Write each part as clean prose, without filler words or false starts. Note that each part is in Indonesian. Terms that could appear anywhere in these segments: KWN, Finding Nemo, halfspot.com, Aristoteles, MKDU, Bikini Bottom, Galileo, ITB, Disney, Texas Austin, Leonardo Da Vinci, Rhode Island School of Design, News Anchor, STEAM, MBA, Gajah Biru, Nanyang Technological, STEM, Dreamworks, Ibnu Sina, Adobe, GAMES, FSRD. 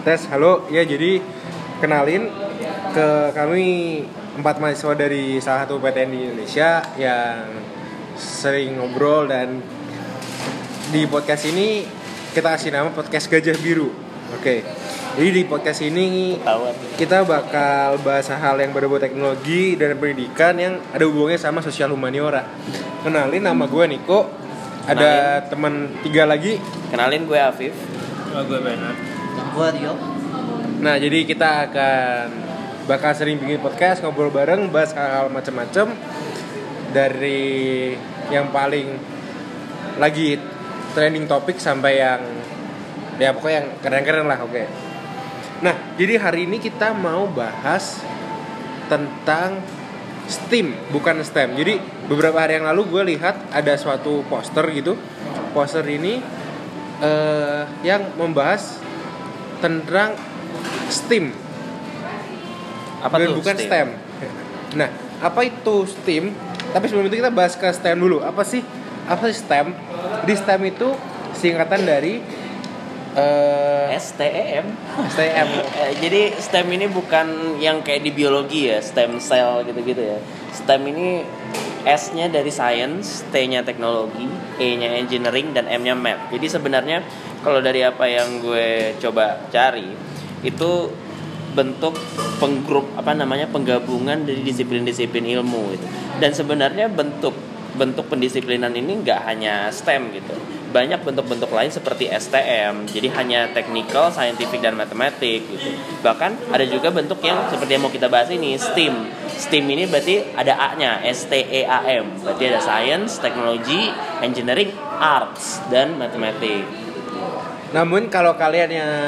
Tes, halo. Ya, jadi kenalin ke kami 4 mahasiswa dari salah satu PTN di Indonesia yang sering ngobrol, dan di podcast ini kita kasih nama podcast Gajah Biru. Oke. Jadi di podcast ini kita bakal bahas hal yang berbau teknologi dan pendidikan yang ada hubungannya sama sosial humaniora. Kenalin, nama gue Niko. Ada teman 3 lagi. Kenalin, gue Afif. Gue Bernard. Gue Rio. Nah, jadi kita akan bakal sering bikin podcast, ngobrol bareng, bahas hal-hal macam-macam, dari yang paling lagi trending topik sampai yang ya pokoknya yang keren-keren lah, oke. Nah, jadi hari ini kita mau bahas tentang STEAM, bukan STEM. Jadi beberapa hari yang lalu gue lihat ada suatu poster gitu. Poster ini yang membahas tentang STEAM. Apa dan bukan STEM. Nah, apa itu STEAM? Tapi sebelum itu kita bahas ke STEM dulu. Apa sih STEM? Di STEM itu singkatan dari STEM. Jadi STEM ini bukan yang kayak di biologi ya, stem cell gitu-gitu ya. STEM ini S-nya dari science, T-nya teknologi, E-nya engineering, dan M-nya math. Jadi sebenarnya kalau dari apa yang gue coba cari, itu bentuk penggabungan dari disiplin-disiplin ilmu gitu. Dan sebenarnya bentuk pendisiplinan ini nggak hanya STEM gitu, banyak bentuk-bentuk lain seperti STM, jadi hanya technical, scientific, dan matematik gitu. Bahkan ada juga bentuk yang seperti yang mau kita bahas ini, STEAM ini berarti ada A-nya, STEAM, berarti ada science, technology, engineering, arts, dan matematik. Namun kalau kalian yang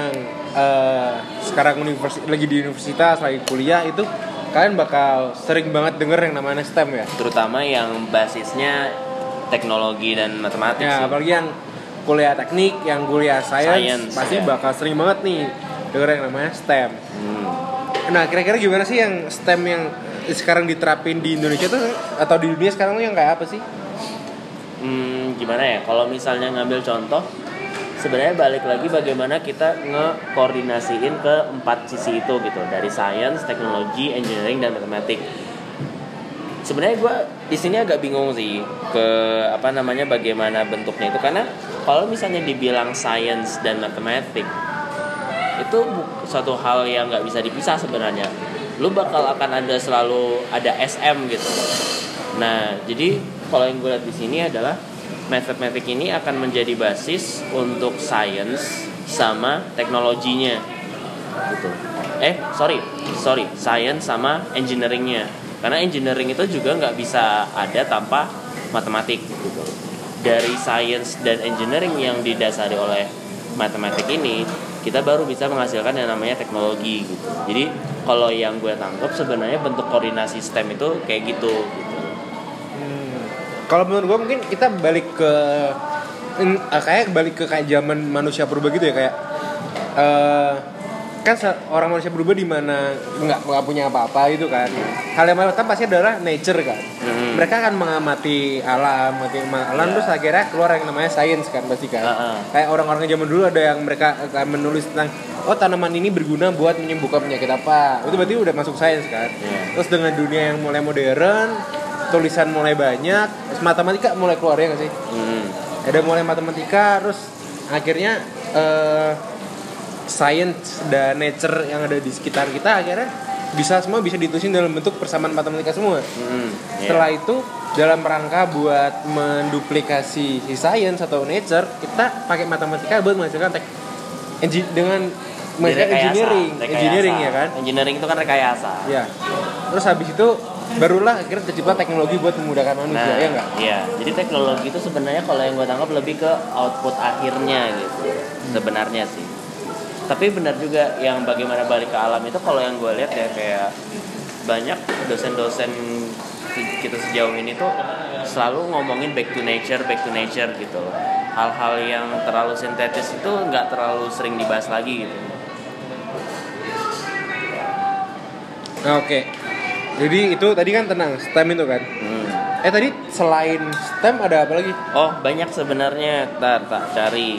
sekarang lagi di universitas, lagi kuliah itu, kalian bakal sering banget denger yang namanya STEM ya? Terutama yang basisnya teknologi dan matematik ya, sih. Apalagi yang kuliah teknik, yang kuliah science pasti ya, bakal sering banget nih denger yang namanya STEM. Nah, kira-kira gimana sih yang STEM yang sekarang diterapin di Indonesia tuh, atau di dunia sekarang tuh yang kayak apa sih? Gimana ya, kalau misalnya ngambil contoh, sebenarnya balik lagi bagaimana kita ngekoordinasiin ke 4 sisi itu gitu, dari science, teknologi, engineering, dan matematik. Sebenarnya gue di sini agak bingung sih ke bagaimana bentuknya itu, karena kalau misalnya dibilang science dan matematik itu suatu hal yang nggak bisa dipisah sebenarnya. Lu bakal akan ada selalu ada SM gitu. Nah, jadi kalau yang gue lihat di sini adalah matematik ini akan menjadi basis untuk science sama teknologinya gitu. Science sama engineeringnya, karena engineering itu juga nggak bisa ada tanpa matematik gitu. Dari science dan engineering yang didasari oleh matematik ini, kita baru bisa menghasilkan yang namanya teknologi gitu. Jadi kalau yang gue tangkap sebenarnya bentuk koordinasi STEM itu kayak gitu. Kalau menurut gue mungkin kita balik ke kayak zaman manusia purba gitu ya, kayak kan orang manusia purba di mana nggak punya apa-apa gitu kan. Hal yang mereka pasti adalah nature kan. Mereka akan mengamati alam, terus akhirnya keluar yang namanya science kan pasti kan. Kayak orang-orang zaman dulu ada yang mereka akan menulis tentang tanaman ini berguna buat menyembuhkan penyakit apa. Itu berarti udah masuk science kan. Terus dengan dunia yang mulai modern, tulisan mulai banyak, matematika mulai keluar ya nggak sih? Ada mulai matematika, terus akhirnya science dan nature yang ada di sekitar kita akhirnya bisa ditulisin dalam bentuk persamaan matematika semua. Setelah itu dalam rangka buat menduplikasi si science atau nature, kita pakai matematika buat menghasilkan engineering ya kan? Engineering itu kan rekayasa. Ya. Terus habis itu barulah akhirnya tercipta teknologi buat memudahkan manusia, ya nggak? Iya. Jadi teknologi itu sebenarnya kalau yang gue tangkap lebih ke output akhirnya gitu, sebenarnya sih. Tapi benar juga yang bagaimana balik ke alam itu, kalau yang gue lihat ya kayak banyak dosen-dosen kita sejauh ini tuh selalu ngomongin back to nature gitu. Hal-hal yang terlalu sintetis itu nggak terlalu sering dibahas lagi gitu. Oke. Jadi itu tadi kan STEM itu kan. Tadi selain STEM ada apa lagi? Oh, banyak sebenarnya. Ntar tak cari.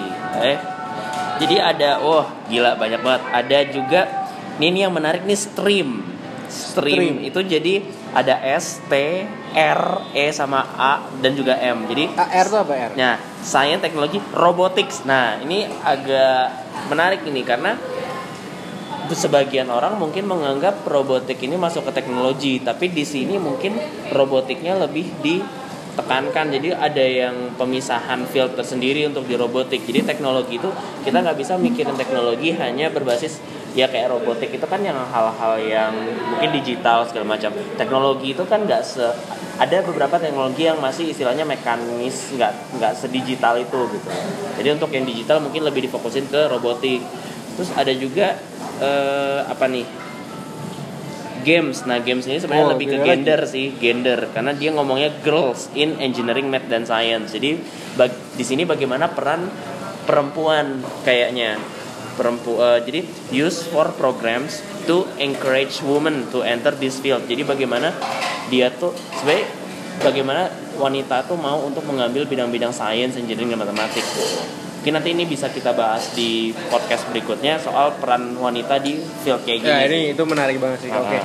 Jadi ada, gila banyak banget. Ada juga, ini yang menarik nih, STREAM. Itu jadi ada S, T, R, E sama A dan juga M. Jadi R itu apa R? Nah, Science, Technology, Robotics. Nah, ini agak menarik ini karena sebagian orang mungkin menganggap robotik ini masuk ke teknologi, tapi di sini mungkin robotiknya lebih ditekankan. Jadi ada yang pemisahan field tersendiri untuk di robotik. Jadi teknologi itu kita nggak bisa mikirin teknologi hanya berbasis ya kayak robotik itu kan yang hal-hal yang mungkin digital segala macam. Teknologi itu kan nggak ada beberapa teknologi yang masih istilahnya mekanis, nggak sedigital itu gitu. Jadi untuk yang digital mungkin lebih difokusin ke robotik. Terus ada juga GAMES. Nah, GAMES ini sebenarnya lebih ke gender, karena dia ngomongnya girls in engineering, math dan science. Jadi di sini bagaimana peran perempuan kayaknya. Jadi use for programs to encourage women to enter this field. Jadi bagaimana dia tuh sebagai bagaimana wanita tuh mau untuk mengambil bidang-bidang science, engineering dan matematik. Mungkin nanti ini bisa kita bahas di podcast berikutnya soal peran wanita di field kayak gini. Ya, ini itu menarik banget sih. Oke.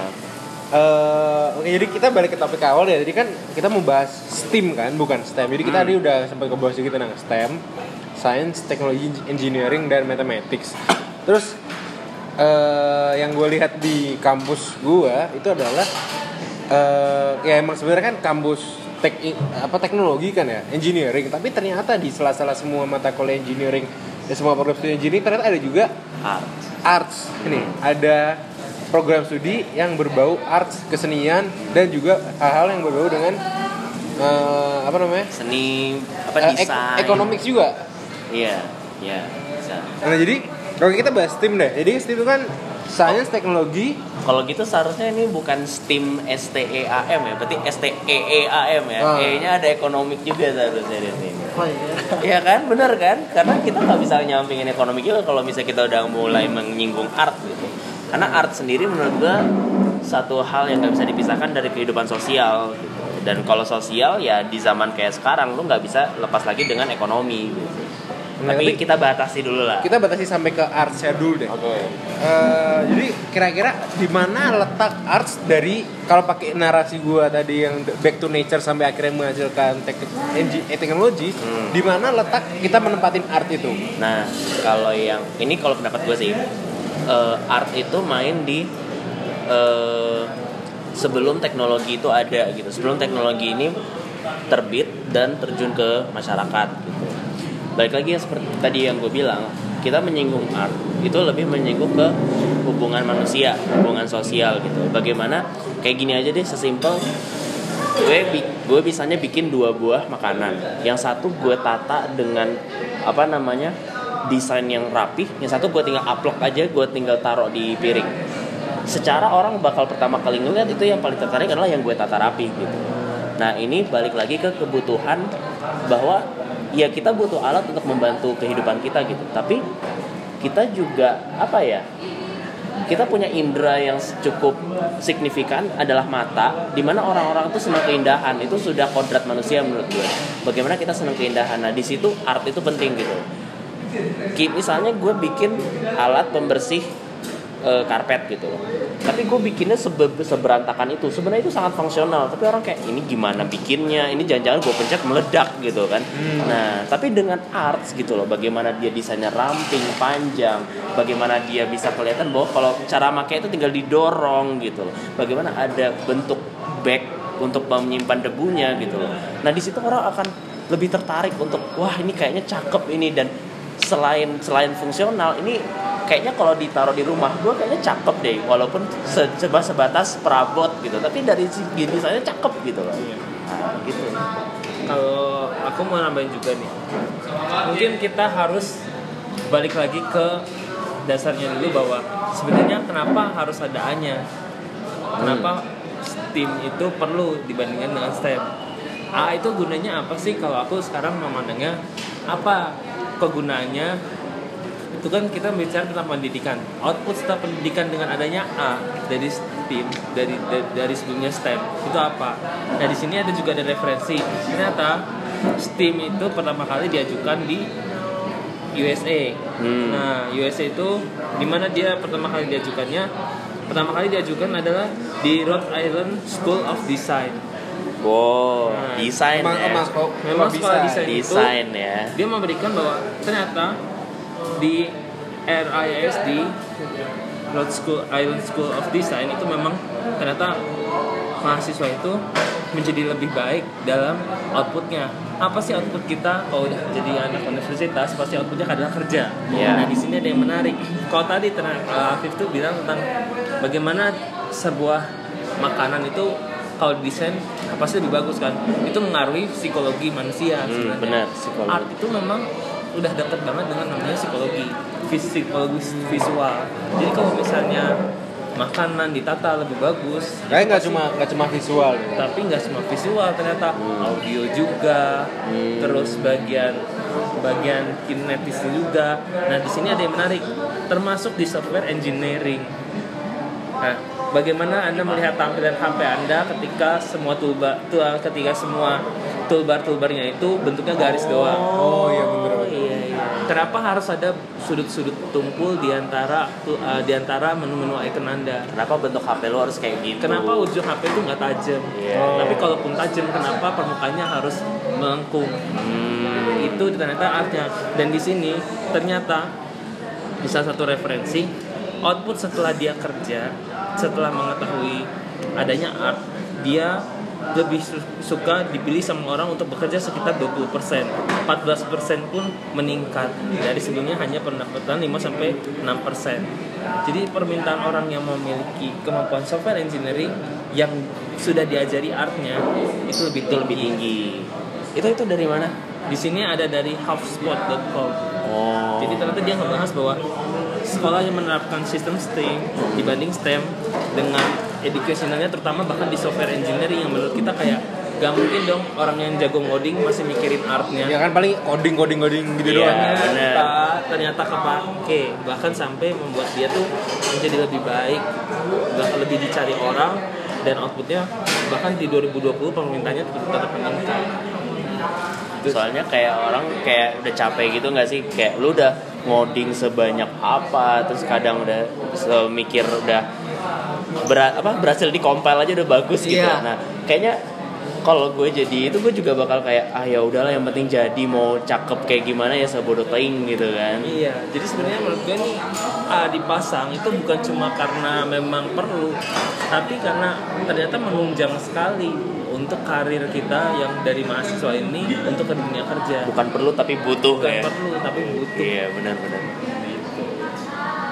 Oke, jadi kita balik ke topik awal ya. Jadi kan kita mau bahas STEAM kan, bukan STEM. Jadi kita tadi udah sempat ke bawah sedikit tentang STEM, Science, Technology, Engineering dan Mathematics. Terus yang gue lihat di kampus gue itu adalah ya emang sebenarnya kan kampus teknologi kan ya, engineering, tapi ternyata di sela-sela semua mata kuliah engineering, di semua program studi engineering ternyata ada juga arts. Ini ada program studi yang berbau arts, kesenian dan juga hal-hal yang berbau dengan seni, desain, economics juga. Iya, bisa. Nah, jadi kalau kita bahas STEAM deh. Jadi STEAM itu kan Science, Teknologi. Kalau gitu seharusnya ini bukan STEAM STEAM ya, berarti STEEAM ya. E-nya ada ekonomik juga seharusnya di sini. Iya kan, benar kan? Karena kita nggak bisa nyampingin ekonomi juga kalau misalnya kita udah mulai menyinggung art gitu. Karena art sendiri menurut gue satu hal yang nggak bisa dipisahkan dari kehidupan sosial. Gitu. Dan kalau sosial ya di zaman kayak sekarang lu nggak bisa lepas lagi dengan ekonomi. Gitu. Nah, tapi kita batasi dulu lah. Kita batasi sampai ke arts-nya dulu deh. Okay. Jadi kira-kira di mana letak arts dari kalau pakai narasi gua tadi yang back to nature sampai akhirnya menghasilkan teknologi, di mana letak kita menempatin art itu? Nah, kalau yang ini kalau pendapat gua sih, art itu main di sebelum teknologi itu ada gitu. Sebelum teknologi ini terbit dan terjun ke masyarakat gitu. Balik lagi yang seperti tadi yang gue bilang, kita menyinggung art itu lebih menyinggung ke hubungan manusia, hubungan sosial gitu. Bagaimana kayak gini aja deh, sesimpel gue bisanya bikin 2 buah makanan. Yang satu gue tata dengan desain yang rapih, yang satu gue tinggal upload aja, gue tinggal taruh di piring. Secara orang bakal pertama kali ngeliat itu yang paling tertarik adalah yang gue tata rapih gitu. Nah, ini balik lagi ke kebutuhan bahwa ya kita butuh alat untuk membantu kehidupan kita gitu, tapi kita juga kita punya indera yang cukup signifikan adalah mata, di mana orang-orang itu senang keindahan. Itu sudah kodrat manusia menurut gue, bagaimana kita senang keindahan. Nah, di situ art itu penting gitu. Misalnya gue bikin alat pembersih karpet gitu loh, tapi gue bikinnya seberantakan itu. Sebenarnya itu sangat fungsional, tapi orang kayak ini gimana bikinnya, ini jangan-jangan gue pencet meledak gitu kan. Nah, tapi dengan arts gitu loh, bagaimana dia desainnya ramping, panjang, bagaimana dia bisa kelihatan bahwa kalau cara pakai itu tinggal didorong gitu loh, bagaimana ada bentuk bag untuk menyimpan debunya gitu loh. Nah, di situ orang akan lebih tertarik untuk wah ini kayaknya cakep ini. Dan selain fungsional, ini kayaknya kalau ditaruh di rumah gue kayaknya cakep deh, walaupun sebatas perabot gitu, tapi dari segi desainnya cakep gitu loh. Nah, gitu. Kalau aku mau nambahin juga nih, mungkin kita harus balik lagi ke dasarnya dulu bahwa sebenarnya kenapa harus ada A-nya, kenapa STEAM itu perlu dibandingkan dengan STEM. A itu gunanya apa sih? Kalau aku sekarang memandangnya apa kegunaannya itu kan kita bicara tentang pendidikan. Output setelah pendidikan dengan adanya A dari STEAM, dari sebelumnya STEM itu apa? Nah, di sini ada juga ada referensi. Ternyata STEAM itu pertama kali diajukan di USA. Nah, USA itu di mana dia pertama kali diajukannya? Pertama kali diajukan adalah di Rhode Island School of Design. Wow, nah, desain ya. Memang sekolah desain itu ya. Dia memberikan bahwa ternyata di RISD, Rhode Island School of Design, itu memang ternyata mahasiswa itu menjadi lebih baik dalam outputnya. Apa sih output kita kalau jadi anak universitas? Pasti outputnya adalah kerja. Yeah. Nah di sini ada yang menarik. Kalau tadi Afif tuh bilang tentang bagaimana sebuah makanan itu kalau desain pasti lebih bagus kan? Itu mengaruhi psikologi manusia. Benar, psikologi. Art itu memang udah dekat banget dengan namanya psikologi, visual. Jadi kalau misalnya makanan ditata lebih bagus. Kayak nggak cuma visual. Tapi nggak cuma visual, ternyata audio juga, terus bagian kinetis juga. Nah di sini ada yang menarik, termasuk di software engineering. Nah, bagaimana Anda melihat tampilan HP Anda ketika semua toolbar-toolbarnya itu bentuknya garis doang? Oh iya benar. Kenapa harus ada sudut-sudut tumpul di antara menu-menu icon Anda? Kenapa bentuk HP lo harus kayak gitu? Kenapa ujung HP itu nggak tajam? Yeah. Tapi kalaupun tajam, kenapa permukaannya harus melengkung? Itu ternyata artnya. Dan di sini ternyata bisa satu referensi output setelah dia kerja, setelah mengetahui adanya art, dia lebih suka dipilih sama orang untuk bekerja sekitar 20%. 14% pun meningkat dari sebelumnya hanya pendapatan 5-6%. Jadi permintaan orang yang memiliki kemampuan software engineering yang sudah diajari artnya itu lebih tinggi. Itu dari mana? Di sini ada dari halfspot.com. Oh. Jadi ternyata dia ngebahas bahwa sekolah yang menerapkan sistem STEAM dibanding STEM dengan educationalnya, terutama bahkan di software engineering yang menurut kita kayak gak mungkin dong orang yang jago ngoding masih mikirin artnya. Ya kan paling coding gitu doang. Ternyata kepake, bahkan sampai membuat dia tuh menjadi lebih baik, bahkan lebih dicari orang, dan outputnya bahkan di 2020 permintaannya tetap meningkat. Soalnya kayak orang kayak udah capek gitu nggak sih, kayak lu udah ngoding sebanyak apa, terus kadang udah mikir udah berhasil dikompil aja udah bagus gitu. Yeah. Nah kayaknya kalau gue jadi itu gue juga bakal kayak ya udahlah yang penting jadi, mau cakep kayak gimana ya sebodoh teing gitu kan. Iya, jadi sebenarnya menurut gue nih dipasang itu bukan cuma karena memang perlu, tapi karena ternyata menunjang sekali untuk karir kita yang dari mahasiswa ini untuk ke dunia kerja. Bukan perlu tapi butuh. Iya, benar-benar.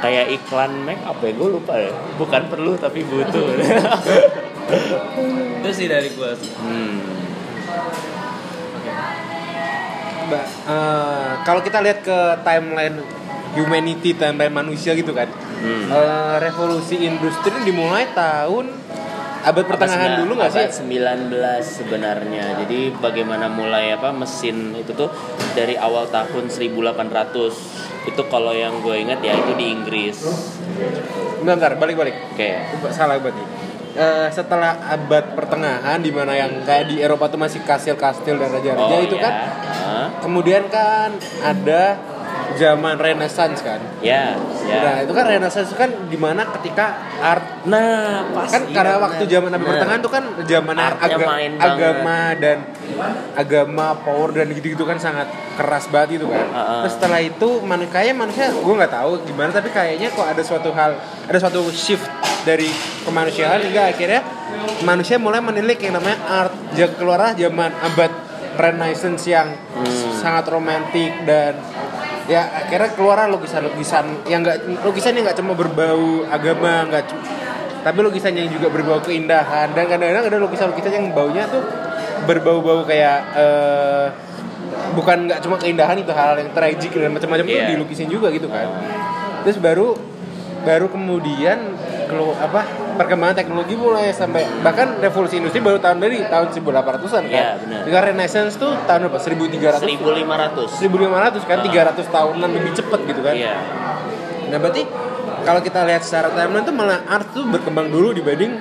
Kayak iklan make up ya, gue lupa ya. Bukan perlu tapi butuh. Itu sih dari gue. Okay. Kalau kita lihat ke timeline humanity, timeline manusia gitu kan. Revolusi industri dimulai tahun abad pertengahan dulu nggak sih? Abad 19 sebenarnya. Jadi bagaimana mulai mesin itu tuh dari awal tahun 1800. Itu kalau yang gue ingat ya itu di Inggris. Bentar, balik. Oke. Salah banget nih. Setelah abad pertengahan di mana yang kayak di Eropa tuh masih kastil-kastil dan raja-raja itu kan. Kemudian kan ada zaman Renaissance kan. Ya. Nah, itu kan Renaissance kan di mana ketika art. Nah, pas kan karena waktu zaman abad pertengahan itu kan zaman agama, power dan gitu-gitu kan sangat keras banget itu kan. Terus setelah itu manusia gue enggak tahu gimana, tapi kayaknya kok ada suatu shift dari kemanusiaan hingga akhirnya manusia mulai menilik yang namanya art. Keluarlah zaman abad Renaissance yang sangat romantis, dan ya akhirnya keluarlah lukisan yang nggak cuma berbau agama, tapi lukisan yang juga berbau keindahan, dan kadang-kadang ada lukisan yang baunya tuh berbau kayak bukan nggak cuma keindahan, itu hal yang tragis dan macam-macam tuh dilukisin juga gitu kan. Terus baru kemudian perkembangan teknologi mulai sampai bahkan revolusi industri baru tahun 1800-an kan. Iya, benar. Dengan Renaissance tuh tahun berapa? 1500 kan, 300 tahunan lebih cepat gitu kan. Iya. Nah, berarti kalau kita lihat secara timeline tuh malah art tuh berkembang dulu dibanding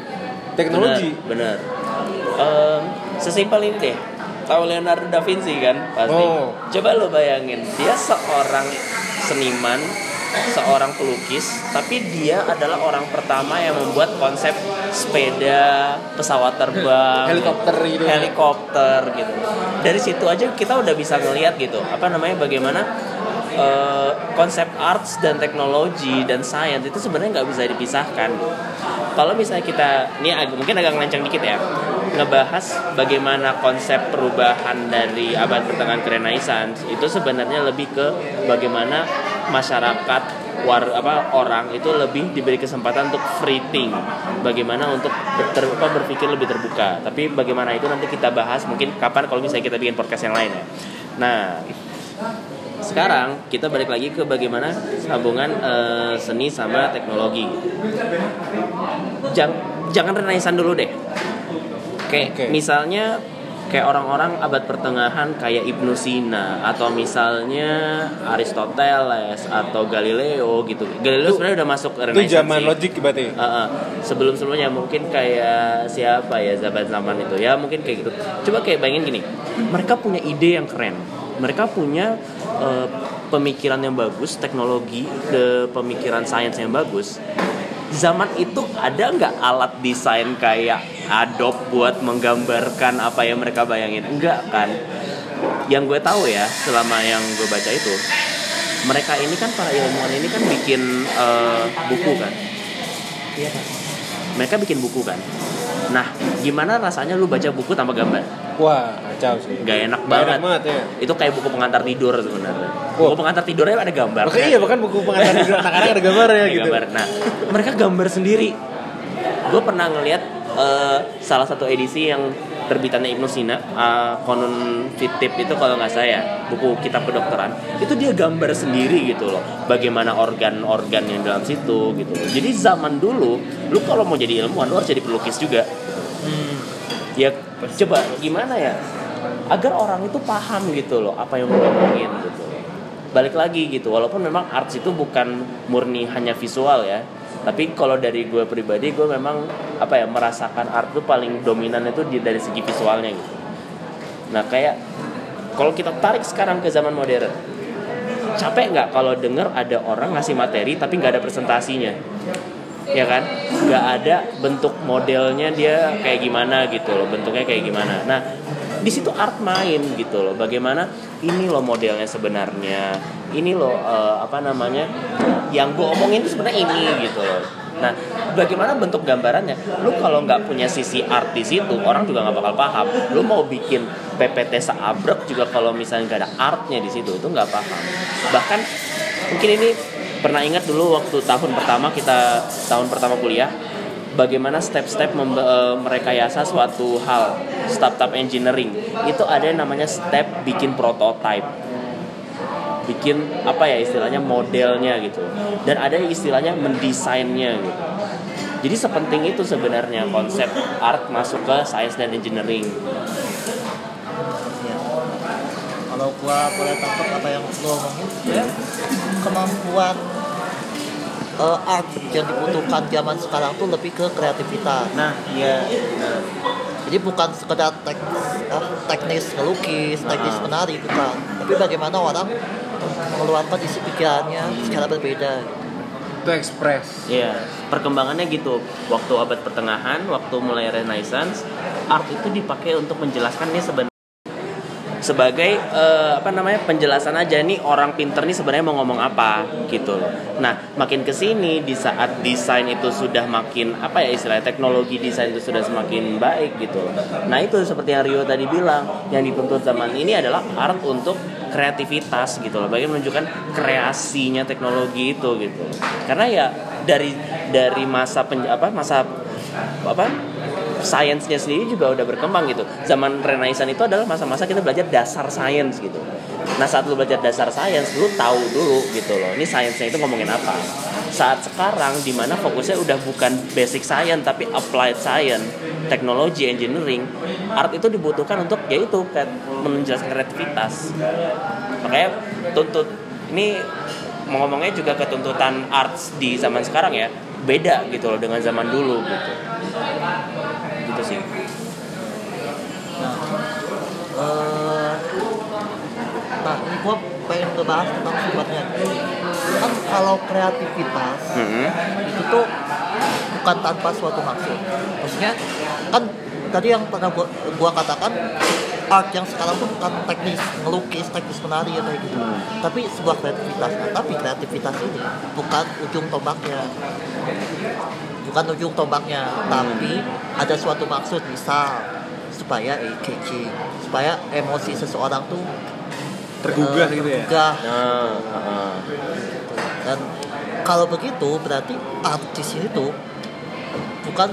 teknologi. Benar. Sesimpel ini deh. Tahu Leonardo Da Vinci kan pasti. Oh. Coba lo bayangin, dia seorang seniman, seorang pelukis, tapi dia adalah orang pertama yang membuat konsep sepeda, pesawat terbang, helikopter gitu. Dari situ aja kita udah bisa ngelihat gitu, apa namanya, bagaimana konsep arts dan teknologi dan sains itu sebenarnya nggak bisa dipisahkan. Kalau misalnya kita, ini mungkin agak ngelenceng dikit ya, ngebahas bagaimana konsep perubahan dari abad pertengahan ke Renaissance, itu sebenarnya lebih ke bagaimana masyarakat orang itu lebih diberi kesempatan untuk free think, bagaimana untuk berpikir lebih terbuka. Tapi bagaimana itu nanti kita bahas mungkin kapan kalau misalnya kita bikin podcast yang lain ya. Nah, sekarang kita balik lagi ke bagaimana sambungan seni sama teknologi. Jangan Renaissance dulu deh. Kayak misalnya kayak orang-orang abad pertengahan kayak Ibnu Sina atau misalnya Aristoteles atau Galileo gitu. Galileo sebenarnya udah masuk Renaissance. Itu zaman logik berarti. Sebelum-sebelumnya mungkin kayak siapa ya zaman itu. Ya mungkin kayak gitu. Coba kayak bayangin gini. Mereka punya ide yang keren. Mereka punya pemikiran yang bagus, teknologi, pemikiran sains yang bagus. Zaman itu ada nggak alat desain kayak Adobe buat menggambarkan apa yang mereka bayangin? Enggak kan? Yang gue tahu ya, selama yang gue baca itu, mereka ini kan, para ilmuwan ini kan bikin buku kan? Iya kan? Mereka bikin buku kan? Nah, gimana rasanya lu baca buku tanpa gambar? Wah, kacau sih. Gak enak banget ya. Itu kayak buku pengantar tidur sebenarnya. Buku pengantar tidurnya ada gambar. Makanya iya, bahkan buku pengantar tidur anak-anak ada gambar ya gitu. Gambar. Nah, mereka gambar sendiri. Gue pernah ngeliat salah satu edisi yang terbitannya Ibnu Sina, Konun Fitib itu kalau nggak salah ya, buku kitab kedokteran. Itu dia gambar sendiri gitu loh, bagaimana organ-organ yang dalam situ gitu loh. Jadi zaman dulu, lu kalau mau jadi ilmuwan, lu harus jadi pelukis juga. Ya coba gimana ya agar orang itu paham gitu loh apa yang lu ngomongin gitu. Balik lagi gitu, walaupun memang arts itu bukan murni hanya visual ya, tapi kalau dari gue pribadi, gue memang merasakan art itu paling dominan itu dari segi visualnya gitu. Nah kayak kalau kita tarik sekarang ke zaman modern, capek nggak kalau denger ada orang ngasih materi tapi nggak ada presentasinya, ya kan? Nggak ada bentuk modelnya dia kayak gimana gitu loh, bentuknya kayak gimana. Nah di situ art main gitu loh, bagaimana ini loh modelnya sebenarnya, ini loh yang gue omongin itu sebenarnya ini gitu loh. Nah bagaimana bentuk gambarannya, lu kalau nggak punya sisi art di situ, orang juga nggak bakal paham. Lu mau bikin PPT seabrek juga kalau misalnya nggak ada artnya di situ, itu nggak paham. Bahkan mungkin ini pernah ingat dulu waktu tahun pertama kuliah, bagaimana step-step merekayasa suatu hal, startup engineering. Itu ada yang namanya step bikin prototype, bikin istilahnya modelnya gitu, dan ada istilahnya mendesainnya gitu. Jadi sepenting itu sebenarnya konsep art masuk ke science dan engineering. Kalau gua boleh tangkap apa yang lo omongin ya, kemampuan art yang dibutuhkan zaman sekarang tuh lebih ke kreativitas. Nah, iya. Nah. Jadi bukan sekedar teknis ngelukis, teknis menari, bukan. Tapi bagaimana orang mengeluarkan isi pikirannya secara berbeda. Itu ekspres. Iya. Perkembangannya gitu. Waktu abad pertengahan, waktu mulai Renaissance, art itu dipakai untuk menjelaskan ini sebenarnya sebagai penjelasan aja nih, orang pinter nih sebenarnya mau ngomong apa gitu loh. Nah, makin kesini di saat desain itu sudah makin istilahnya teknologi desain itu sudah semakin baik gitu loh. Nah, itu seperti yang Rio tadi bilang, yang dituntut zaman ini adalah art untuk kreativitas gitu loh. Bagaimana menunjukkan kreasinya teknologi itu gitu. Karena ya dari masa sainsnya sendiri juga udah berkembang gitu. Zaman Renaissance itu adalah masa-masa kita belajar dasar sains gitu. Nah saat lu belajar dasar sains, lu tahu dulu gitu loh, ini sainsnya itu ngomongin apa. Saat sekarang dimana fokusnya udah bukan basic science tapi applied science, teknologi, engineering, art itu dibutuhkan untuk yaitu menjelaskan kreativitas. Makanya tuntut ini ngomongnya juga ketuntutan arts di zaman sekarang ya, beda gitu loh dengan zaman dulu gitu. Nah, Nah, ini gue pengen ngebahas tentang sifatnya. Kan kalau kreativitas itu tuh bukan tanpa suatu maksud. Maksudnya kan tadi yang pernah gue katakan, art yang sekarang tuh bukan teknis ngelukis, teknis menari atau ya, gitu, tapi sebuah kreativitas. Nah, tapi kreativitas ini bukan ujung tombaknya, tapi ada suatu maksud, misal supaya engaging, supaya emosi seseorang tuh tergugah gitu ya. Dan kalau begitu berarti artis ini tuh bukan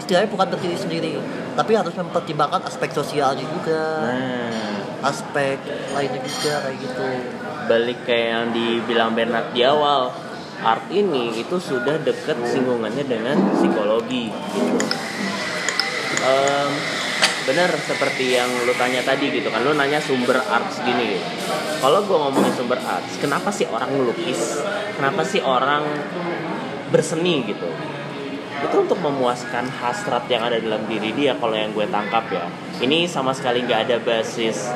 istilahnya bukan berdiri sendiri, tapi harus mempertimbangkan aspek sosialnya juga, aspek lainnya juga kayak gitu. Balik kayak yang dibilang Bernard di awal, art ini itu sudah dekat singgungannya dengan psikologi gitu. Benar seperti yang lu tanya tadi gitu kan, lu nanya sumber arts gini gitu. Kalau gue ngomongin sumber arts, kenapa sih orang melukis, kenapa sih orang berseni gitu, itu untuk memuaskan hasrat yang ada dalam diri dia. Kalau yang gue tangkap ya, ini sama sekali gak ada basis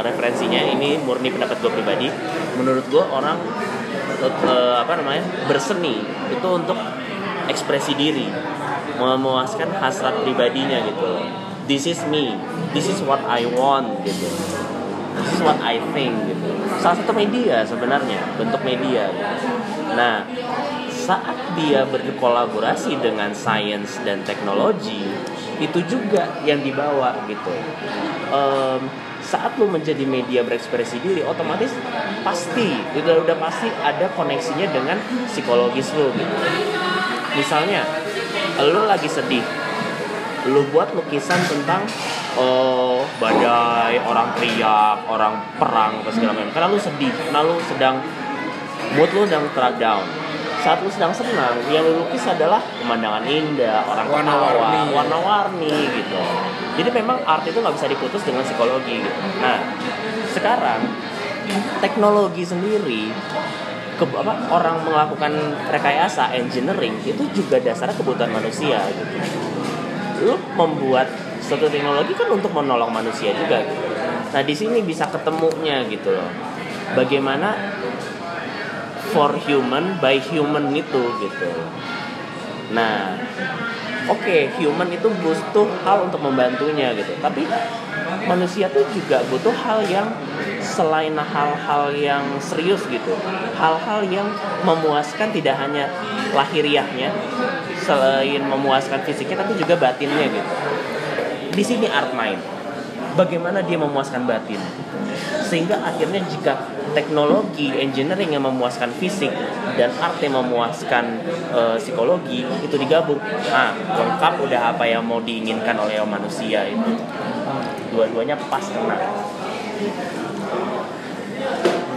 referensinya, ini murni pendapat gue pribadi. Menurut gue orang berseni itu untuk ekspresi diri, memuaskan hasrat pribadinya gitu. This is me, this is what I want gitu, this is what I think gitu. Salah satu media sebenarnya, bentuk media gitu. Nah, saat dia berkolaborasi dengan sains dan teknologi, itu juga yang dibawa gitu. Saat lu menjadi media berekspresi diri, otomatis pasti, udah pasti ada koneksinya dengan psikologis lu gitu. Misalnya, lu lagi sedih, lu buat lukisan tentang badai, orang teriak, orang perang, apa segala macam. Karena lu sedih, karena lu sedang, mood lu sedang track down. Saat lu sedang senang, yang lu lukis adalah pemandangan indah, orang ketawa, warna-warni gitu. Jadi memang art itu gak bisa diputus dengan psikologi gitu. Nah, sekarang teknologi sendiri, orang melakukan rekayasa, engineering, itu juga dasarnya kebutuhan manusia gitu. Lu membuat suatu teknologi kan untuk menolong manusia juga gitu. Nah, di sini bisa ketemunya gitu loh, bagaimana for human by human itu gitu. Nah, human itu butuh hal untuk membantunya gitu. Tapi manusia tuh juga butuh hal yang selain hal-hal yang serius gitu, hal-hal yang memuaskan tidak hanya lahiriahnya, selain memuaskan fisiknya tapi juga batinnya gitu. Di sini art main, bagaimana dia memuaskan batin, sehingga akhirnya jika teknologi, engineering yang memuaskan fisik dan art yang memuaskan psikologi itu digabung, lengkap udah apa yang mau diinginkan oleh manusia itu. Dua-duanya pas kena.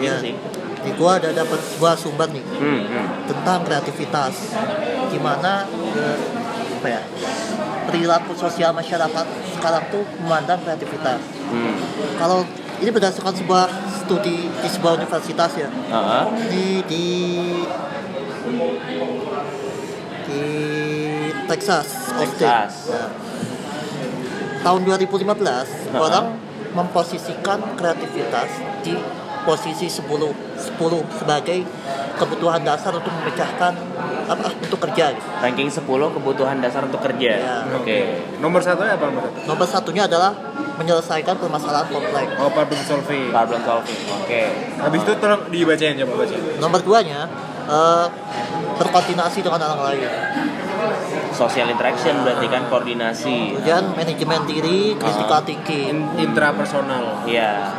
Ya, di gua ada dapat sebuah sumber nih tentang kreativitas, gimana perilaku sosial masyarakat sekarang tuh memandang kreativitas. Kalau ini berdasarkan sebuah studi di sebuah universitas ya. Di Texas Austin. Ya. Tahun 2015 orang memposisikan kreativitas di posisi 10 sebagai kebutuhan dasar untuk memecahkan untuk kerja. Ranking 10 kebutuhan dasar untuk kerja. Ya. Nomor satunya apa? Nomor satunya adalah menyelesaikan permasalahan kompleks. Problem solving. Habis itu tolong dibacain, coba bacain. Nomor 2-nya berkoordinasi dengan orang lain. Social interaction berarti kan koordinasi. Kemudian manajemen diri, critical thinking, intrapersonal. Iya.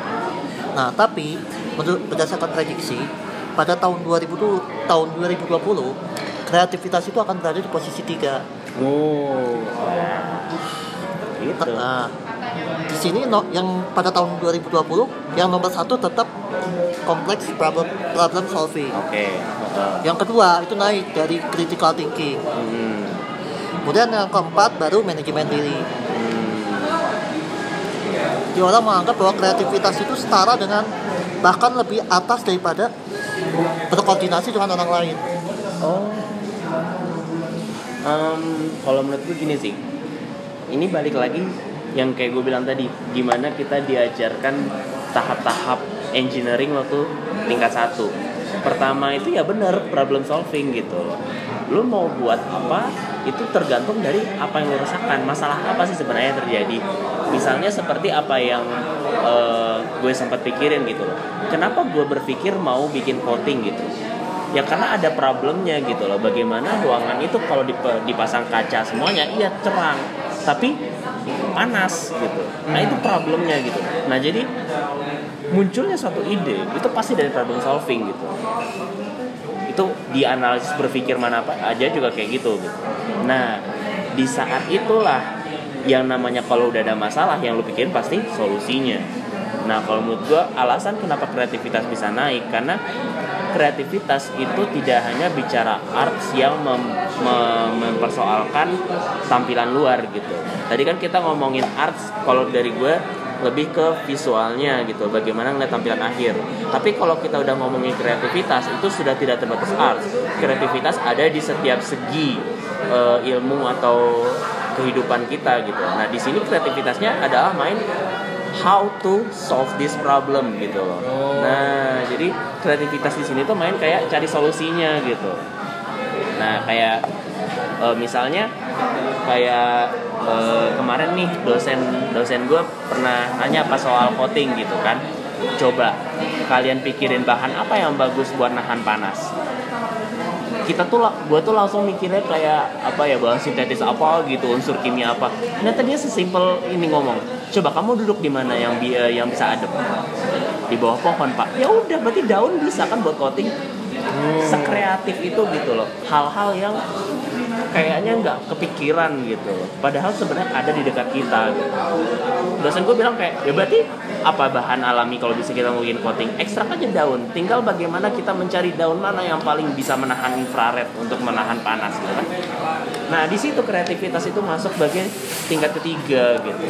Nah, tapi berdasarkan prediksi pada tahun 2020 kreativitas itu akan berada di posisi 3. Gitu. Nah, di sini yang pada tahun 2020 yang nomor 1 tetap kompleks problem solving. Yang kedua itu naik dari critical thinking. Kemudian yang keempat baru manajemen diri. Jadi orang menganggap bahwa kreativitas itu setara dengan, bahkan lebih atas daripada berkoordinasi dengan orang lain. Kalau menurut gue gini sih, ini balik lagi yang kayak gue bilang tadi, gimana kita diajarkan tahap-tahap engineering waktu tingkat 1. Pertama itu ya benar problem solving gitu loh. Lo mau buat apa itu tergantung dari apa yang lo rasakan, masalah apa sih sebenarnya terjadi. Misalnya seperti apa yang gue sempat pikirin gitu loh. Kenapa gue berpikir mau bikin coating gitu? Ya karena ada problemnya gitu loh. Bagaimana ruangan itu kalau dipasang kaca semuanya, iya cerang, tapi panas gitu. Nah itu problemnya gitu. Nah jadi munculnya suatu ide itu pasti dari problem solving gitu. Itu di analisis berpikir mana apa aja juga kayak gitu gitu. Nah di saat itulah yang namanya kalau udah ada masalah yang lu pikirin pasti solusinya. Nah kalau menurut gue alasan kenapa kreativitas bisa naik, karena kreativitas itu tidak hanya bicara arts yang mempersoalkan tampilan luar gitu. Tadi kan kita ngomongin arts, kalau dari gue lebih ke visualnya gitu, bagaimana ngeliat tampilan akhir. Tapi kalau kita udah ngomongin kreativitas, itu sudah tidak terbatas arts. Kreativitas ada di setiap segi ilmu atau kehidupan kita gitu. Nah di sini kreativitasnya adalah main how to solve this problem gitu loh. Nah, jadi kreativitas di sini tuh main kayak cari solusinya gitu. Nah, kayak misalnya kayak kemarin nih dosen gue pernah nanya pas soal coating gitu kan. Coba kalian pikirin bahan apa yang bagus buat nahan panas. Kita tuh, gue tuh langsung mikirnya kayak apa ya, bahan sintetis apa gitu, unsur kimia apa. Nah tadinya sesimpel ini ngomong, coba kamu duduk di mana yang bisa adem, di bawah pohon pak. Ya udah berarti daun bisa kan buat coating. Sekreatif itu gitu loh, hal-hal yang kayaknya nggak kepikiran gitu. Padahal sebenarnya ada di dekat kita. Gitu. Dosen gue bilang kayak, ya berarti apa bahan alami kalau bisa kita mungkin coating, ekstrak aja daun. Tinggal bagaimana kita mencari daun mana yang paling bisa menahan infrared untuk menahan panas gitu kan. Nah, di situ kreativitas itu masuk bagian tingkat ketiga gitu.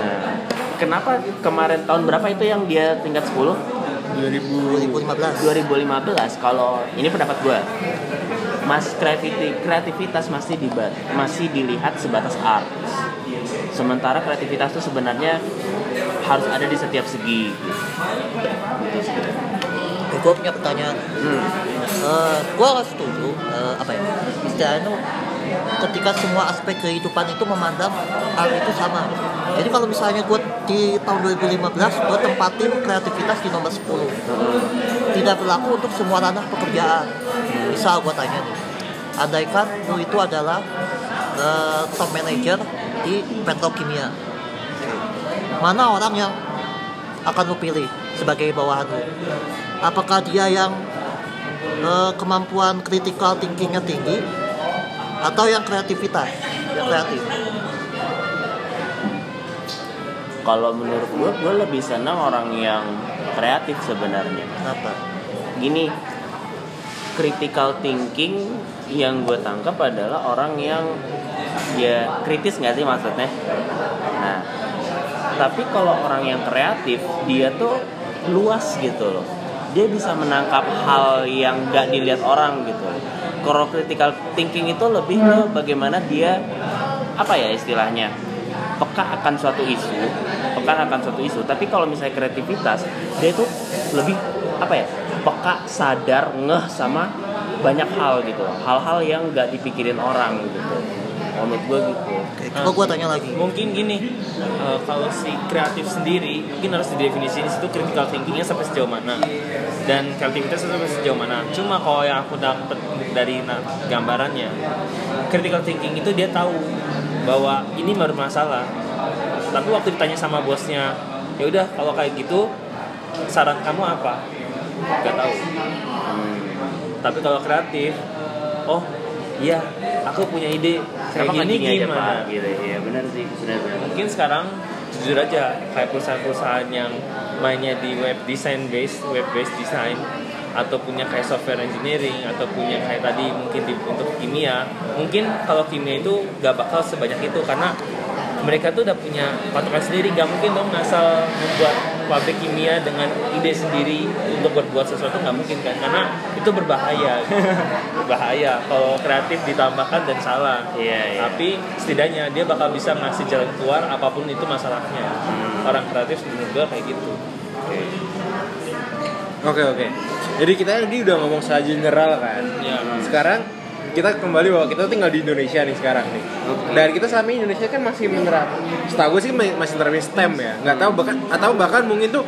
Nah, kenapa kemarin tahun berapa itu yang dia tingkat 10? 2015. Kalau ini pendapat gue, mas kreativitas masih dilihat sebatas art. Sementara kreativitas itu sebenarnya harus ada di setiap segi. Gue punya pertanyaan. Gue setuju. Istilahnya ketika semua aspek kehidupan itu memandang hal itu sama. Jadi kalau misalnya gue di tahun 2015 gue tempatin kreativitas di nomor 10. Tidak berlaku untuk semua ranah pekerjaan. Misal gue tanya nih, andaikan lu itu adalah top manager di petrokimia, mana orang yang akan lu pilih sebagai bawahan lu? Apakah dia yang kemampuan critical thinkingnya tinggi atau yang kreativitas, yang kreatif? Kalau menurut gue lebih senang orang yang kreatif sebenarnya. Kenapa? Gini, critical thinking yang gue tangkap adalah orang yang ya kritis nggak sih maksudnya. Nah, tapi kalau orang yang kreatif dia tuh luas gitu loh. Dia bisa menangkap hal yang nggak dilihat orang gitu. Kalau critical thinking itu lebih ke bagaimana dia apa ya istilahnya, peka akan suatu isu. Tapi kalau misalnya kreativitas dia itu lebih apa ya, peka, sadar, ngeh sama banyak hal gitu, hal-hal yang nggak dipikirin orang gitu. Menurut gue gitu. Kalau gue tanya lagi, mungkin gini, kalau si kreatif sendiri mungkin harus didefinisiin di situ critical thinkingnya sampai sejauh mana dan kreativitasnya sampai sejauh mana. Cuma kalau yang aku dapat dari gambarannya, critical thinking itu dia tahu bahwa ini baru masalah. Tapi waktu ditanya sama bosnya, ya udah kalau kayak gitu saran kamu apa? Gak tahu. Tapi kalau kreatif, oh iya, aku punya ide kayak gini gimana gitu. Ya benar sih, benar. Mungkin sekarang jujur aja kayak perusahaan-perusahaan yang mainnya di web design atau punya kayak software engineering atau punya kayak tadi mungkin untuk kimia. Mungkin kalau kimia itu gak bakal sebanyak itu karena mereka tuh udah punya patokan sendiri, gak mungkin dong asal membuat pabrik kimia dengan ide sendiri untuk berbuat sesuatu nggak mungkin kan, karena itu berbahaya gitu. Berbahaya kalau kreatif ditambahkan dan salah. Iya, tapi setidaknya dia bakal bisa ngasih jalan keluar apapun itu masalahnya. Orang kreatif menurut gue kayak gitu. Oke. Jadi kita tadi udah ngomong secara general kan. Ya. Sekarang kita kembali bahwa kita tinggal di Indonesia nih sekarang nih. Okay. Dan kita selama Indonesia kan masih menerapkan, setahu gue sih masih menerapin STEM ya. Nggak tahu bahkan atau bahkan mungkin tuh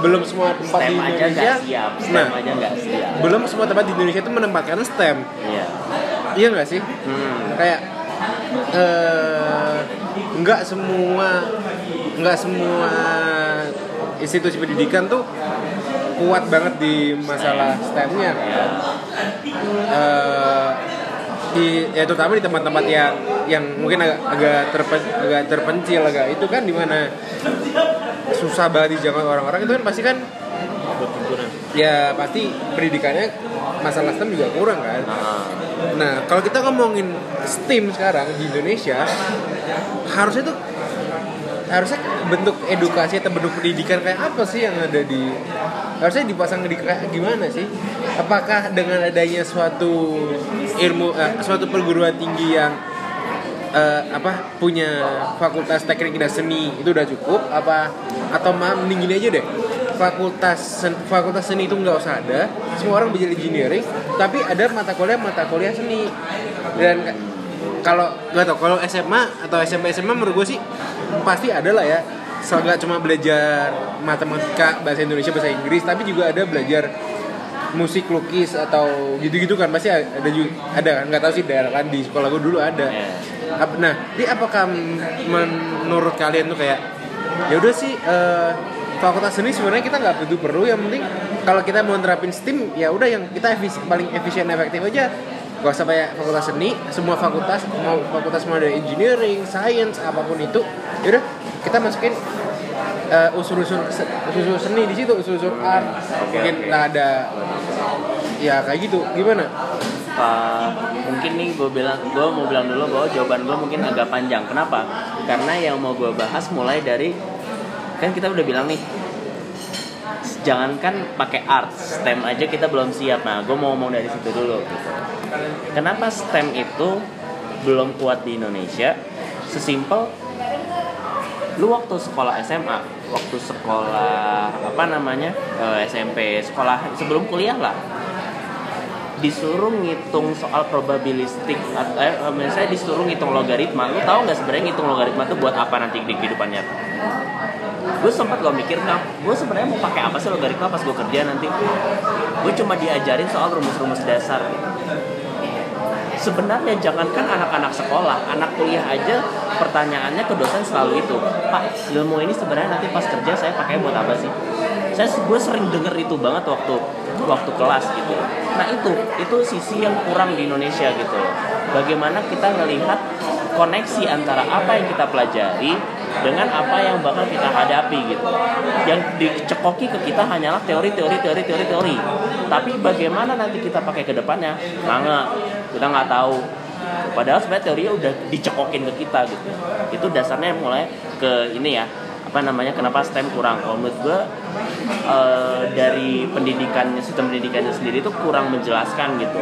belum semua tempat STEM di Indonesia. STEM aja nggak siap. Belum semua tempat di Indonesia itu menempatkan STEM. Iya. Iya nggak sih? Kayak nggak semua institusi pendidikan tuh kuat banget di masalah STEM-nya kan? Terutama di tempat-tempat yang mungkin agak terpencil, agak itu kan, dimana susah banget dijangkau orang-orang itu kan, pasti kan ya pasti pendidikannya masalah STEM juga kurang kan. Nah kalau kita ngomongin STEM sekarang di Indonesia, harusnya bentuk edukasi atau bentuk pendidikan kayak apa sih yang ada di, harusnya dipasang di gimana sih? Apakah dengan adanya suatu ilmu, suatu perguruan tinggi yang punya fakultas teknik dan seni itu udah cukup? Atau mending gini aja deh, fakultas seni itu nggak usah ada, semua orang belajar engineering, tapi ada mata kuliah seni. Dan kalau nggak tau, kalau SMA atau SMA menurut gue sih pasti ada lah ya, nggak cuma belajar matematika, bahasa Indonesia, bahasa Inggris, tapi juga ada belajar musik, lukis atau gitu-gitu kan, pasti ada kan, nggak tahu sih daerah kan, di sekolah gue dulu ada. Nah, jadi apakah menurut kalian tuh kayak ya udah sih fakultas seni sebenarnya kita nggak perlu, yang penting kalau kita mau nerapin STEM ya udah yang kita paling efisien efektif aja. Gak usah kayak fakultas seni, semua fakultas, mau fakultas ada engineering, science, apapun itu, yaudah kita masukin unsur-unsur seni di situ, unsur-unsur art, mungkin ada, ya kayak gitu, gimana? Mungkin nih gue mau bilang dulu bahwa jawaban gue mungkin agak panjang. Kenapa? Karena yang mau gue bahas mulai dari, kan kita udah bilang nih, jangankan pakai art, STEM aja kita belum siap. Nah, gue mau ngomong dari situ dulu gitu. Kenapa STEM itu belum kuat di Indonesia? Sesimpel, lu waktu sekolah SMA, waktu sekolah SMP, sekolah sebelum kuliah lah, disuruh ngitung soal probabilistik, misalnya disuruh ngitung logaritma. Lu tahu nggak sebenarnya ngitung logaritma itu buat apa nanti di kehidupannya? Gue sempat lo mikir, gue sebenarnya mau pakai apa sih logaritma pas gue kerja nanti? Gue cuma diajarin soal rumus-rumus dasar. Sebenarnya jangankan anak-anak sekolah, anak kuliah aja pertanyaannya ke dosen selalu itu, Pak, ilmu ini sebenarnya nanti pas kerja saya pakai buat apa sih? Gue sering denger itu banget waktu kelas gitu. Nah itu sisi yang kurang di Indonesia gitu. Bagaimana kita ngelihat koneksi antara apa yang kita pelajari dengan apa yang bakal kita hadapi gitu. Yang dicekoki ke kita hanyalah teori. Tapi bagaimana nanti kita pakai ke depannya? Kita nggak tahu. Padahal sebenarnya teorinya udah dicekokin ke kita gitu. Itu dasarnya mulai ke ini ya. Kenapa STEM kurang? Kalau menurut gue dari pendidikannya, sistem pendidikannya sendiri itu kurang menjelaskan gitu.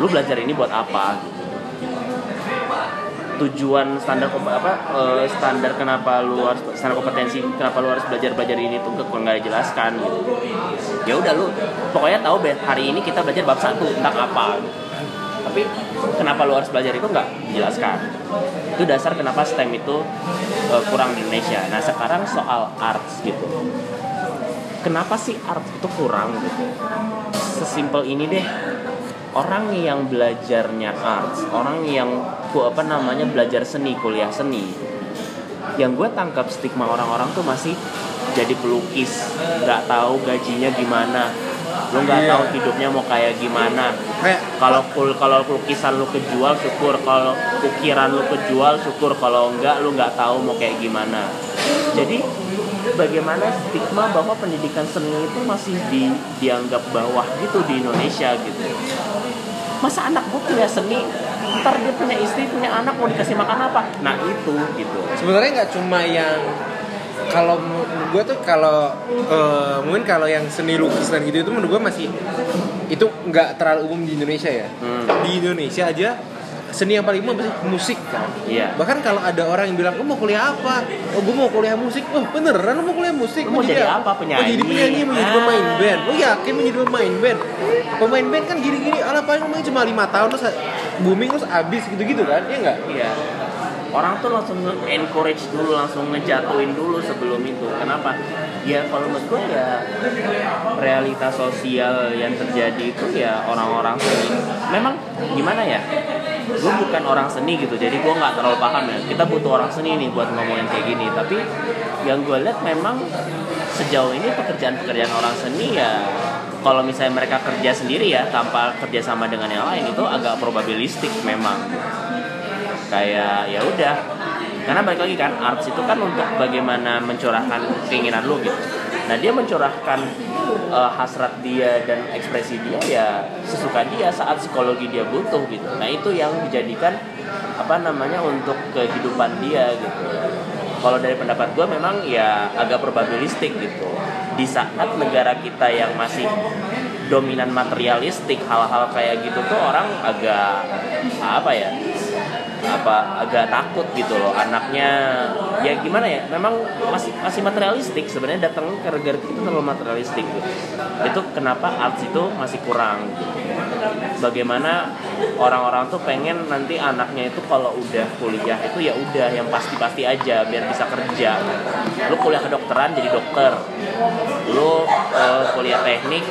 Lu belajar ini buat apa? Tujuan standar kompetensi kenapa lu harus belajar ini tuh nggak dijelaskan gitu. Ya udah lu pokoknya tahu hari ini kita belajar bab 1 tentang apa, tapi kenapa lu harus belajar itu nggak dijelaskan. Itu dasar kenapa STEM itu kurang di Indonesia. Nah sekarang soal arts gitu, kenapa sih arts itu kurang gitu? Sesimpel ini deh, orang yang belajarnya arts, orang yang belajar seni, kuliah seni, yang gue tangkap stigma orang-orang tuh masih jadi pelukis, nggak tahu gajinya gimana, lo nggak tahu hidupnya mau kayak gimana. Kalau lukisan lo kejual syukur, kalau ukiran lo kejual syukur, kalau enggak lo nggak tahu mau kayak gimana. Jadi bagaimana stigma bahwa pendidikan seni itu masih dianggap bawah gitu di Indonesia gitu. Masa anak gue kuliah seni, ntar dia punya istri, punya anak, mau dikasih makan apa? Nah itu gitu. Sebenarnya nggak cuma yang Kalau gue tuh kalau mungkin kalau yang seni lukis dan gitu itu menurut gue masih itu nggak terlalu umum di Indonesia ya. Di Indonesia aja seni yang paling umum pasti musik kan. Iya. Bahkan kalau ada orang yang bilang lo mau kuliah apa? Oh gue mau kuliah musik. Oh beneran lo mau kuliah musik? Lo mau jadi apa? Penyanyi? Mau jadi penyanyi, mau jadi pemain band. Lo yakin mau jadi pemain band? Pemain band kan gini-gini. Alah paling cuma 5 tahun terus booming terus abis gitu-gitu kan? Iya nggak? Iya. Orang tuh langsung encourage dulu, langsung ngejatuhin dulu sebelum itu. Kenapa? Ya kalau menurut gue ya realitas sosial yang terjadi itu ya orang-orang seni. Memang gimana ya? Gue bukan orang seni gitu, jadi gue nggak terlalu paham ya. Kita butuh orang seni nih buat ngomongin kayak gini. Tapi yang gue lihat memang sejauh ini pekerjaan-pekerjaan orang seni ya. Kalau misalnya mereka kerja sendiri ya, tanpa kerjasama dengan yang lain itu agak probabilistik memang. Kayak ya udah, karena balik lagi kan arts itu kan untuk bagaimana mencurahkan keinginan lo gitu. Nah dia mencurahkan hasrat dia dan ekspresi dia ya sesuka dia saat psikologi dia butuh gitu. Nah itu yang dijadikan apa namanya untuk kehidupan dia gitu. Kalau dari pendapat gue memang ya agak probabilistik gitu. Di saat negara kita yang masih dominan materialistik, hal-hal kayak gitu tuh orang agak agak takut gitu loh anaknya. Ya gimana ya, memang masih materialistik sebenarnya, datang ke negara itu terlalu materialistik gitu. Itu kenapa arts itu masih kurang gitu. Bagaimana orang-orang tuh pengen nanti anaknya itu kalau udah kuliah itu ya udah yang pasti-pasti aja biar bisa kerja. Lu kuliah kedokteran jadi dokter, lu kuliah teknik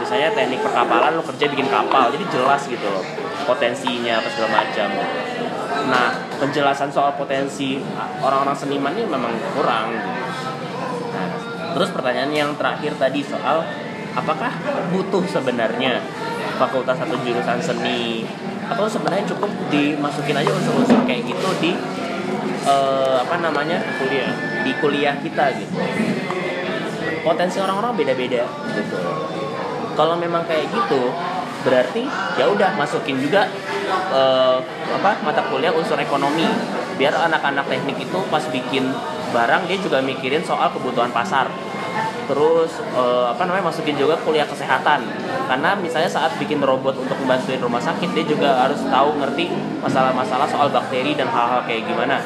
misalnya teknik perkapalan, lu kerja bikin kapal, jadi jelas gitu loh potensinya apa segala macam. Nah, penjelasan soal potensi orang-orang seniman ini memang kurang. Nah, terus pertanyaan yang terakhir tadi soal apakah butuh sebenarnya fakultas atau jurusan seni atau sebenarnya cukup dimasukin aja unsur-unsur kayak gitu di kuliah, di kuliah kita gitu. Potensi orang-orang beda-beda gitu. Kalau memang kayak gitu berarti ya udah masukin juga mata kuliah unsur ekonomi biar anak-anak teknik itu pas bikin barang dia juga mikirin soal kebutuhan pasar. Terus masukin juga kuliah kesehatan karena misalnya saat bikin robot untuk membantu rumah sakit dia juga harus tahu ngerti masalah-masalah soal bakteri dan hal-hal kayak gimana.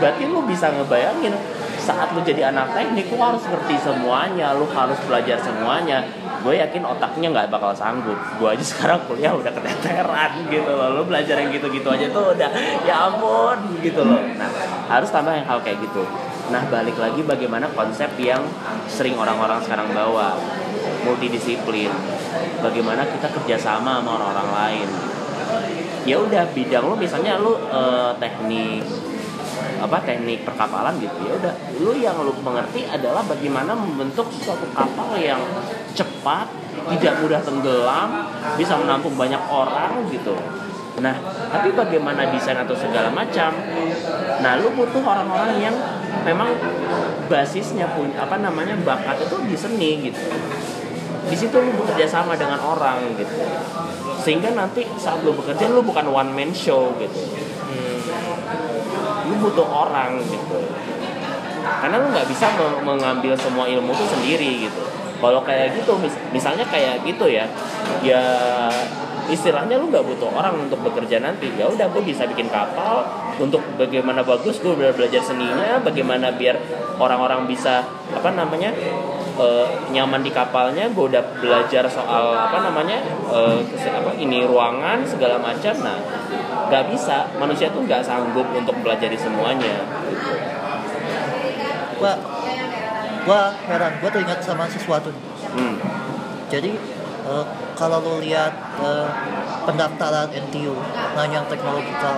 Berarti lu bisa ngebayangin saat lu jadi anak teknik lu harus ngerti semuanya, lu harus belajar semuanya. Gue yakin otaknya nggak bakal sanggup. Gue aja sekarang kuliah udah keteteran gitu loh. Lo belajar yang gitu-gitu aja tuh udah ya ampun gitu loh. Nah harus tambah yang hal kayak gitu. Nah balik lagi bagaimana konsep yang sering orang-orang sekarang bawa, multidisiplin. Bagaimana kita kerjasama sama orang-orang lain. Ya udah bidang lo misalnya lo teknik perkapalan gitu, ya udah lu yang lu mengerti adalah bagaimana membentuk suatu kapal yang cepat, tidak mudah tenggelam, bisa menampung banyak orang gitu. Nah tapi bagaimana desain atau segala macam, nah lu butuh orang-orang yang memang basisnya punya bakat itu di seni gitu. Di situ lu bekerja sama dengan orang gitu, sehingga nanti saat lu bekerja lu bukan one man show gitu. Lu butuh orang gitu karena lu nggak bisa mengambil semua ilmu itu sendiri gitu. Kalau kayak gitu misalnya kayak gitu ya istilahnya lu nggak butuh orang untuk bekerja nanti. Ya udah gue bisa bikin kapal, untuk bagaimana bagus gue belajar seninya, bagaimana biar orang-orang bisa nyaman di kapalnya. Gue udah belajar soal ruangan segala macam. Nah nggak bisa, manusia tuh nggak sanggup untuk mempelajari semuanya. Gua heran, gua tuh ingat sama sesuatu. Jadi kalau lo lihat pendaftaran NTU Nanyang Technological,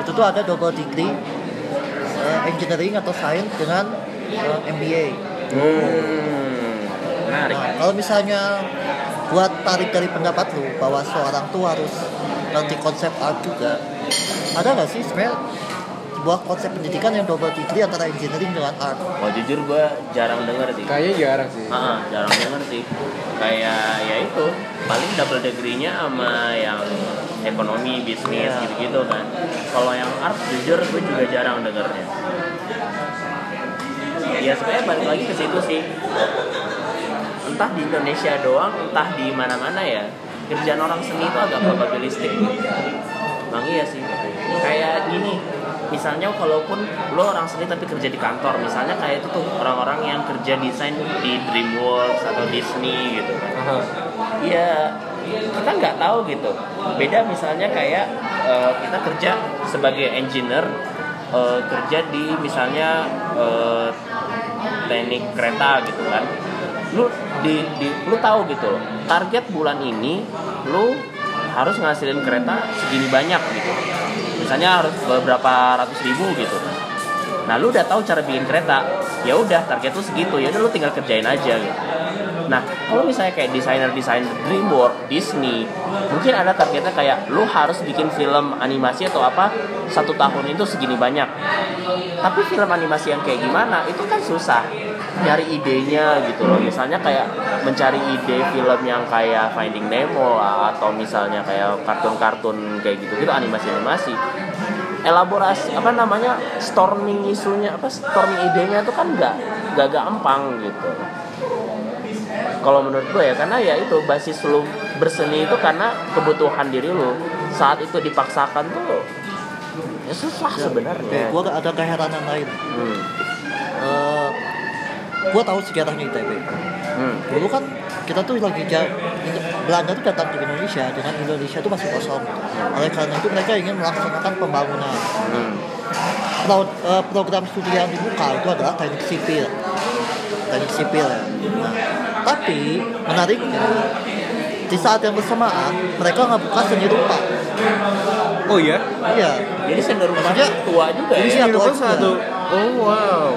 itu tuh ada double degree engineering atau science dengan MBA. Nah, kalau misalnya gua tarik dari pendapat lo bahwa seorang tuh harus nanti konsep art juga, ada nggak sih sebenarnya sebuah konsep pendidikan yang double degree antara engineering dengan art? Oh jujur gue jarang dengar sih. Kayaknya jarang sih. Jarang dengar sih. Kayak ya itu paling double degree-nya sama yang ekonomi, bisnis gitu-gitu kan. Kalau yang art jujur gue juga jarang dengarnya. ya sebenarnya balik lagi ke situ sih, entah di Indonesia doang, entah di mana-mana ya, kerjaan orang seni itu agak probabilistik. Makanya ya sih, kayak gini, misalnya kalaupun lo orang seni tapi kerja di kantor, misalnya kayak itu tuh orang-orang yang kerja desain di Dreamworks atau Disney gitu kan. Ya kita nggak tahu gitu. Beda misalnya kayak kita kerja sebagai engineer, kerja di misalnya teknik kereta gitu kan. Lu di lu tahu gitu, target bulan ini lu harus ngasilin kereta segini banyak gitu, misalnya harus beberapa ratus ribu gitu. Nah lu udah tahu cara bikin kereta, ya udah target lu segitu, ya udah lu tinggal kerjain aja gitu. Nah kalau misalnya kayak desainer DreamWorks, Disney, mungkin ada targetnya kayak lu harus bikin film animasi atau apa satu tahun itu segini banyak. Tapi film animasi yang kayak gimana itu kan susah nyari idenya gitu loh. Misalnya kayak mencari ide film yang kayak Finding Nemo atau misalnya kayak kartun-kartun kayak gitu-gitu, animasi-animasi. Elaborasi apa namanya, storming idenya itu kan enggak gampang gitu. Kalau menurut gue ya, karena ya itu basis lu berseni itu karena kebutuhan diri lu. Saat itu dipaksakan tuh ya susah sebenarnya. Gue ada keheranan lain. Gue tahu sejarahnya ITB. Dulu kan kita tuh lagi Belanda tuh datang ke Indonesia dengan Indonesia tuh masih kosong. Oleh karena itu mereka ingin melaksanakan pembangunan. Program studi yang dibuka itu adalah teknik sipil. Nah, tapi menariknya di saat yang bersamaan mereka ngebuka seni rupa. Oh iya? Iya. Jadi seni rupa tua juga. Jadi seni rupa satu. Oh wow.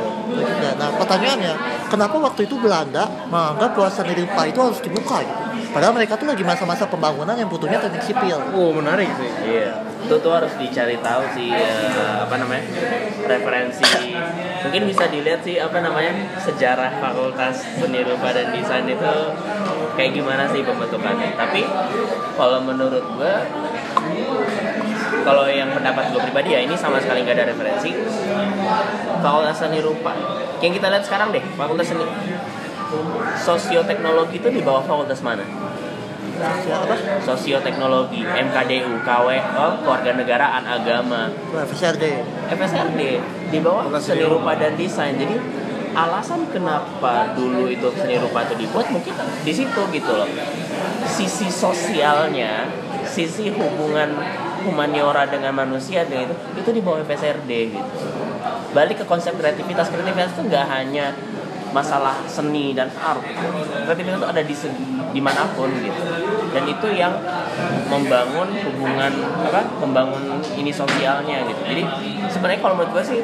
Nah pertanyaannya, kenapa waktu itu Belanda menganggap bahwa seni rupa itu harus dibuka? Padahal mereka tuh lagi masa-masa pembangunan yang butuhnya teknik sipil. Oh menarik sih. Iya. Itu tuh harus dicari tahu sih referensi. Mungkin bisa dilihat sih sejarah Fakultas Seni Rupa dan Desain itu kayak gimana sih pembentukannya. Tapi kalau menurut gue, kalau yang pendapat gue pribadi ya, ini sama sekali gak ada referensi. Fakultas Seni Rupa yang kita lihat sekarang deh, Fakultas Seni Sosioteknologi itu di bawah fakultas mana? Sosioteknologi, MKDU, KWN, Kewarganegaraan, Agama, FSRD di bawah Seni Rupa dan Desain. Jadi alasan kenapa dulu itu seni rupa itu dibuat mungkin di situ gitu loh. Sisi sosialnya, sisi hubungan humaniora dengan manusia dengan itu di bawah FSRD gitu. Balik ke konsep kreativitas itu nggak hanya masalah seni dan art, kreativitas itu ada dimanapun gitu, dan itu yang membangun hubungan membangun ini sosialnya gitu. Jadi sebenarnya kalau menurut gue sih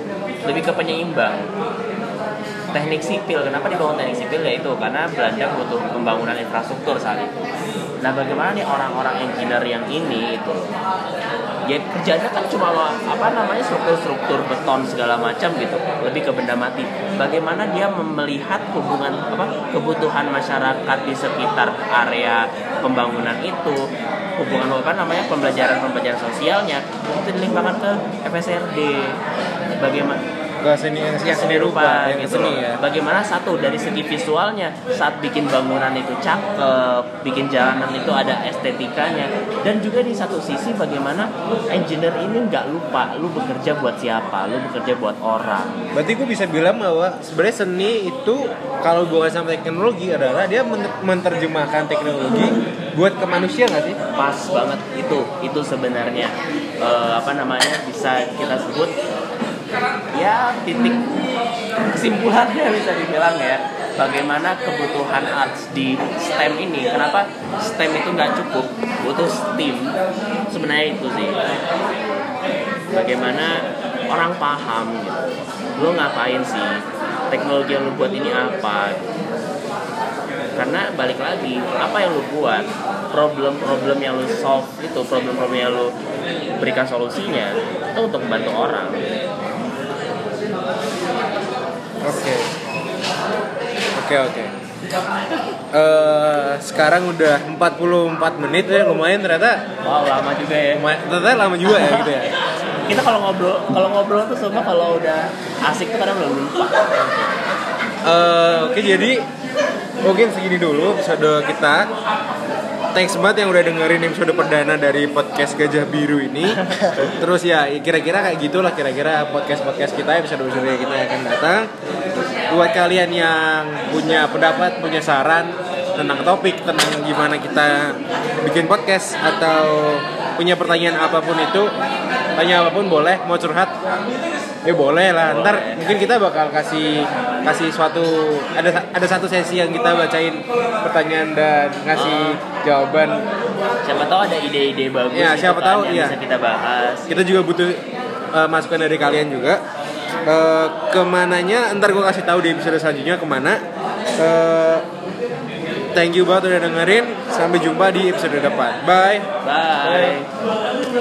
lebih ke penyeimbang. Teknik sipil, kenapa dibangun teknik sipil, yaitu karena Belanda butuh pembangunan infrastruktur saat itu. Nah bagaimana nih orang-orang engineer yang ini itu ya kerjanya kan cuma struktur-struktur beton segala macam gitu, lebih ke benda mati. Bagaimana dia melihat hubungan kebutuhan masyarakat di sekitar area pembangunan itu, hubungan pembelajaran sosialnya itu dilimpahkan ke FSRD. Bagaimana seni rupa. Bagaimana satu dari segi visualnya, saat bikin bangunan itu cakep, bikin jalanan itu ada estetikanya, dan juga di satu sisi bagaimana engineer ini nggak lupa lu bekerja buat siapa, lu bekerja buat orang. Berarti gue bisa bilang bahwa sebenarnya seni itu kalau bukan sama teknologi adalah dia menerjemahkan teknologi buat ke manusia, nggak sih? Pas banget itu sebenarnya bisa kita sebut ya titik kesimpulannya, bisa dibilang ya bagaimana kebutuhan arts di STEM ini, kenapa STEM itu nggak cukup, butuh STEAM. Sebenarnya itu sih bagaimana orang paham gitu, lo ngapain sih, teknologi yang lo buat ini apa. Karena balik lagi, apa yang lo buat, problem-problem yang lo solve itu, problem-problem yang lo berikan solusinya itu untuk membantu orang. Oke. Sekarang udah 44 menit ya, lumayan ternyata. Wow, lama juga ya. Ternyata lama juga ya gitu ya. Kita kalau ngobrol tuh semua kalau udah asik tuh kadang belum lupa. Oke, jadi mungkin segini dulu episode kita. Thanks banget yang udah dengerin episode perdana dari podcast Gajah Biru ini. Terus ya kira-kira kayak gitulah kira-kira podcast-podcast kita, episode-episode kita yang akan datang. Buat kalian yang punya pendapat, punya saran tentang topik, tentang gimana kita bikin podcast, atau punya pertanyaan apapun itu, tanya apapun boleh, mau curhat boleh lah. Ntar mungkin kita bakal kasih suatu ada satu sesi yang kita bacain pertanyaan dan ngasih jawaban. Siapa tahu ada ide-ide bagus ya, siapa tahu yang bisa kita bahas. Kita juga butuh masukan dari kalian juga. Kemananya ntar gue kasih tahu di episode selanjutnya kemana. Thank you banget udah dengerin. Sampai jumpa di episode depan. Bye.